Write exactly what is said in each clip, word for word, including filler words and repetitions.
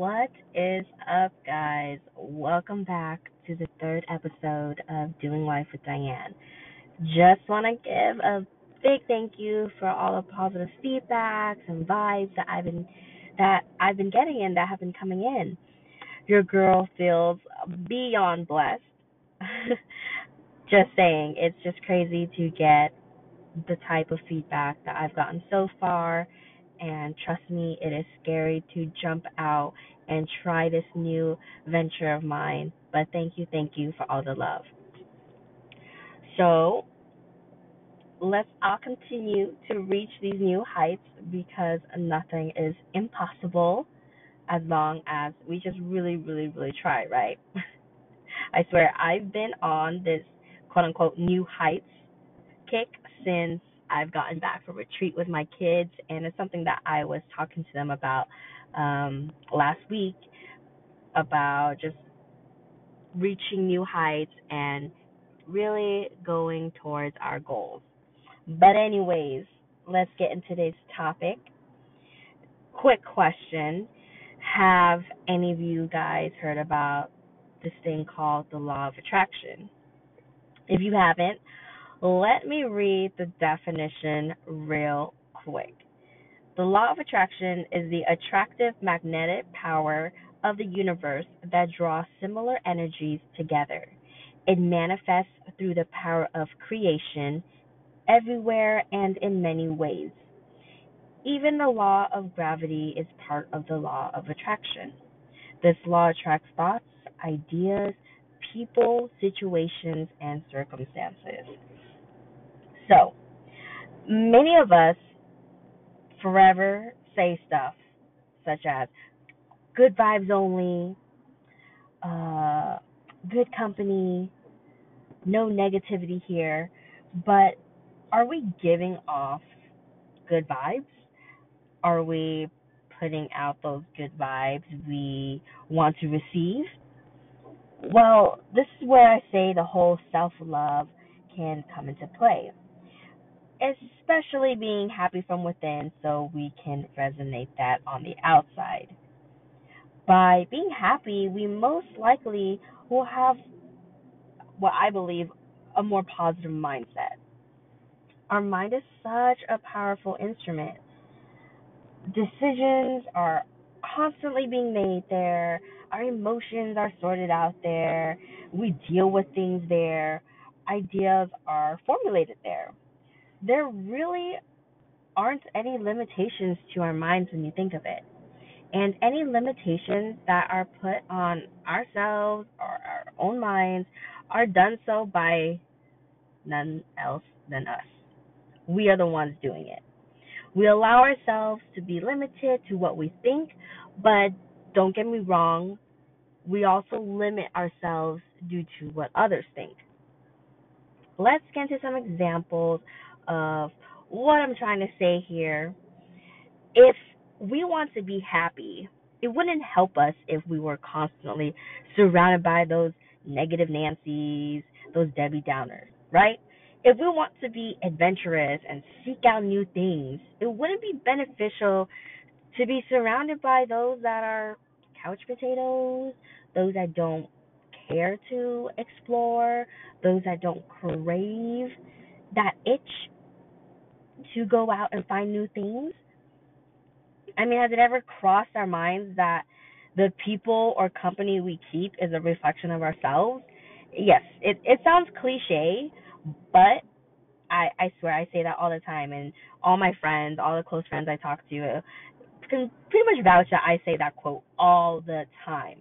What is up, guys? Welcome back to the third episode of Doing Life with Diane. Just want to give a big thank you for all the positive feedbacks and vibes that I've been that I've been getting and that have been coming in. Your girl feels beyond blessed. Just saying, it's just crazy to get the type of feedback that I've gotten so far. And trust me, it is scary to jump out and try this new venture of mine. But thank you, thank you for all the love. So let's all continue to reach these new heights because nothing is impossible as long as we just really, really, really try, right? I swear, I've been on this quote-unquote new heights kick since I've gotten back from retreat with my kids, and it's something that I was talking to them about um, last week, about just reaching new heights and really going towards our goals. But anyways, let's get into today's topic. Quick question. Have any of you guys heard about this thing called the law of attraction? If you haven't, let me read the definition real quick. The law of attraction is the attractive magnetic power of the universe that draws similar energies together. It manifests through the power of creation everywhere and in many ways. Even the law of gravity is part of the law of attraction. This law attracts thoughts, ideas, people, situations, and circumstances. So, many of us forever say stuff such as good vibes only, uh, good company, no negativity here, but are we giving off good vibes? Are we putting out those good vibes we want to receive? Well, this is where I say the whole self-love can come into play, especially being happy from within so we can resonate that on the outside. By being happy, we most likely will have what I believe a more positive mindset. Our mind is such a powerful instrument. Decisions are constantly being made there. Our emotions are sorted out there. We deal with things there. Ideas are formulated there. There really aren't any limitations to our minds when you think of it. And any limitations that are put on ourselves or our own minds are done so by none else than us. We are the ones doing it. We allow ourselves to be limited to what we think, but don't get me wrong, we also limit ourselves due to what others think. Let's get into some examples of what I'm trying to say here. If we want to be happy, it wouldn't help us if we were constantly surrounded by those negative Nancys, those Debbie Downers, right? If we want to be adventurous and seek out new things, it wouldn't be beneficial to be surrounded by those that are couch potatoes, those that don't care to explore, those that don't crave that itch to go out and find new things. I mean, has it ever crossed our minds that the people or company we keep is a reflection of ourselves? Yes, it, it sounds cliche, but I, I swear I say that all the time, and all my friends, all the close friends I talk to, can pretty much vouch that I say that quote all the time.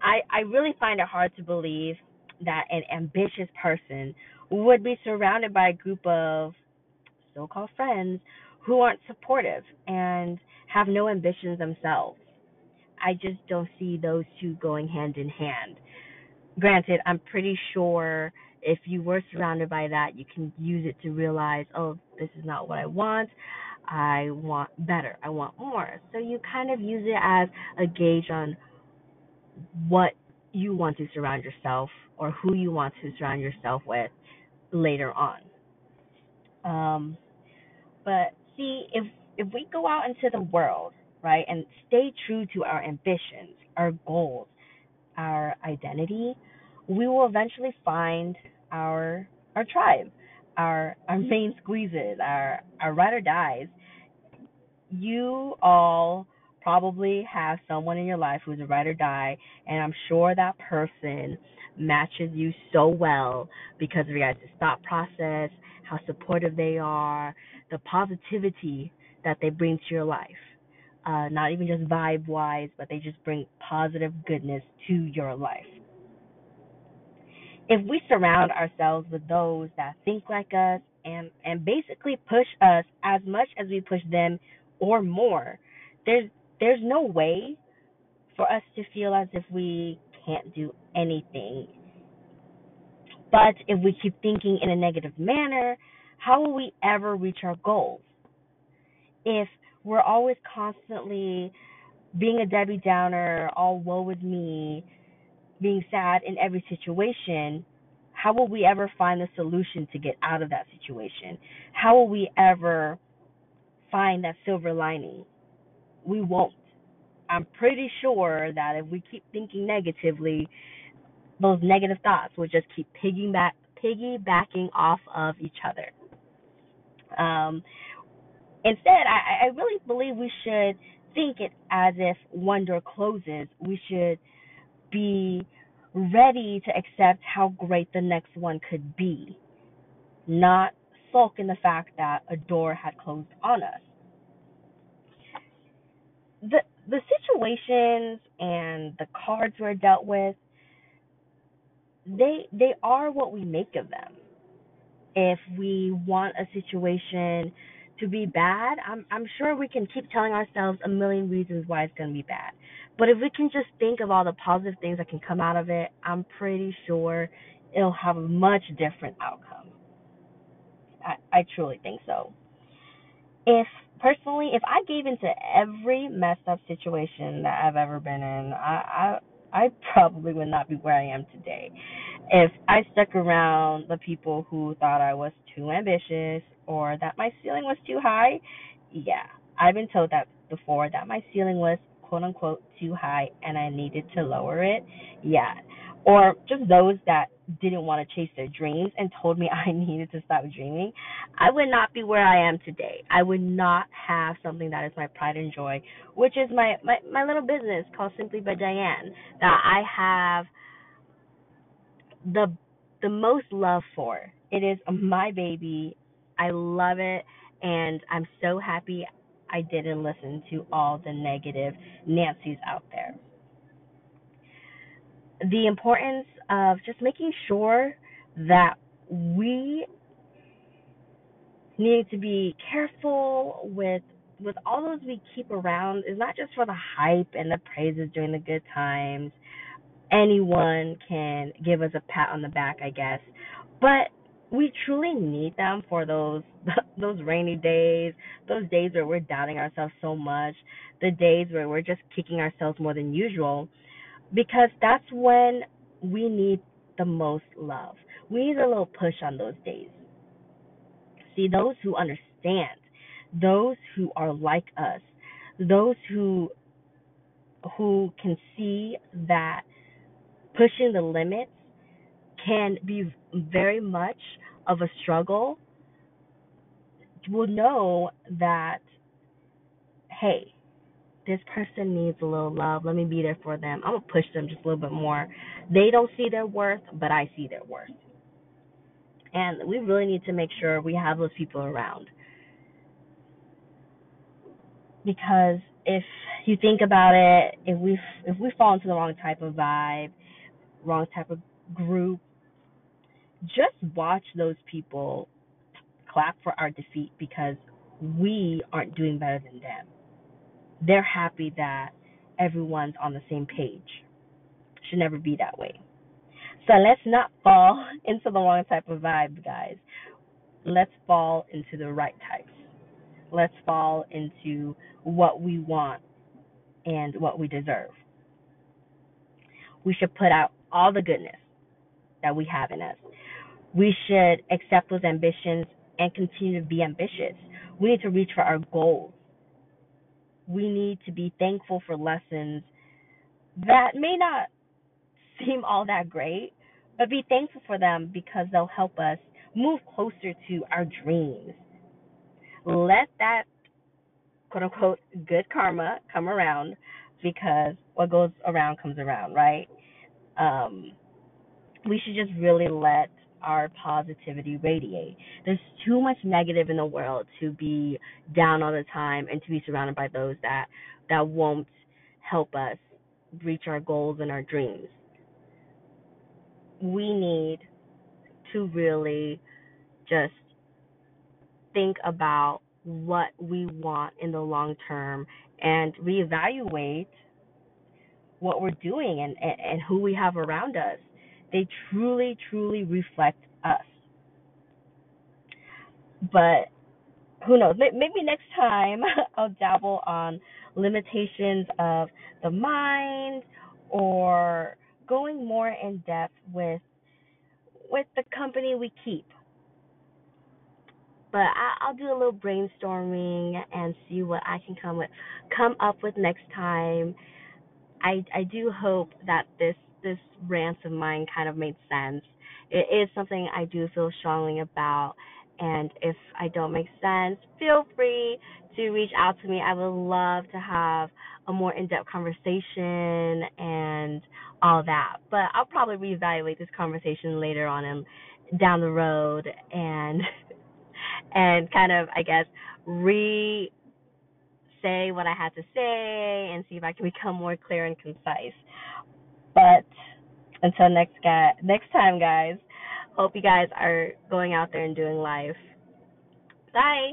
I, I really find it hard to believe that an ambitious person would be surrounded by a group of so-called friends who aren't supportive and have no ambitions themselves. I just don't see those two going hand in hand. Granted, I'm pretty sure if you were surrounded by that, you can use it to realize, oh, this is not what I want. I want better. I want more. So you kind of use it as a gauge on what you want to surround yourself or who you want to surround yourself with later on. Um, but see, if if we go out into the world right? And stay true to our ambitions, our goals, our identity, we will eventually find our our tribe, our our main squeezes, our, our ride or dies. You all probably have someone in your life who's a ride or die, and I'm sure that person matches you so well because of your guys' thought process, how supportive they are, the positivity that they bring to your life. Uh, not even just vibe-wise, but they just bring positive goodness to your life. If we surround ourselves with those that think like us and, and basically push us as much as we push them or more, there's there's no way for us to feel as if we can't do anything. But if we keep thinking in a negative manner, how will we ever reach our goals? If we're always constantly being a Debbie Downer, all woe is me, being sad in every situation, how will we ever find the solution to get out of that situation? How will we ever find that silver lining? We won't. I'm pretty sure that if we keep thinking negatively, those negative thoughts will just keep piggyback, piggybacking off of each other. Um, instead, I, I really believe we should think it as if one door closes. We should be ready to accept how great the next one could be, not sulk in the fact that a door had closed on us. The the situations and the cards we're dealt with, they they are what we make of them. If we want a situation to be bad, I'm I'm sure we can keep telling ourselves a million reasons why it's going to be bad. But if we can just think of all the positive things that can come out of it, I'm pretty sure it'll have a much different outcome. I, I truly think so. If personally, if I gave into every messed up situation that I've ever been in, I, I I probably would not be where I am today. If I stuck around the people who thought I was too ambitious or that my ceiling was too high, yeah, I've been told that before, that my ceiling was quote-unquote too high and I needed to lower it, yeah. Or just those that didn't want to chase their dreams and told me I needed to stop dreaming, I would not be where I am today. I would not have something that is my pride and joy, which is my, my, my little business called Simply by Diane, that I have the the most love for. It is my baby. I love it, and I'm so happy I didn't listen to all the negative Nancy's out there. The importance of just making sure that we need to be careful with with all those we keep around is not just for the hype and the praises during the good times. Anyone can give us a pat on the back, I guess, but we truly need them for those those rainy days, those days where we're doubting ourselves so much, the days where we're just kicking ourselves more than usual. Because that's when we need the most love. We need a little push on those days. See, those who understand, those who are like us, those who who can see that pushing the limits can be very much of a struggle, will know that, hey, this person needs a little love. Let me be there for them. I'm going to push them just a little bit more. They don't see their worth, but I see their worth. And we really need to make sure we have those people around. Because if you think about it, if we if we fall into the wrong type of vibe, wrong type of group, just watch those people clap for our defeat because we aren't doing better than them. They're happy that everyone's on the same page. Should never be that way. So let's not fall into the wrong type of vibe, guys. Let's fall into the right types. Let's fall into what we want and what we deserve. We should put out all the goodness that we have in us. We should accept those ambitions and continue to be ambitious. We need to reach for our goals. we need to be thankful for lessons that may not seem all that great, but be thankful for them because they'll help us move closer to our dreams. Let that, quote unquote, good karma come around, because what goes around comes around, right? Um, we should just really let our positivity radiate. There's too much negative in the world to be down all the time and to be surrounded by those that, that won't help us reach our goals and our dreams. We need to really just think about what we want in the long term and reevaluate what we're doing and, and, and who we have around us. They truly, truly reflect us. But who knows? Maybe next time I'll dabble on limitations of the mind, or going more in depth with with the company we keep. But I, I'll do a little brainstorming and see what I can come with, come up with next time. I I do hope that this. This rant of mine kind of made sense. It is something I do feel strongly about, and if I don't make sense, feel free to reach out to me. I would love to have a more in-depth conversation and all that, but I'll probably reevaluate this conversation later on and down the road, and and kind of, I guess, re- say what I had to say and see if I can become more clear and concise. But until next guy, next time, guys, hope you guys are going out there and doing life. Bye.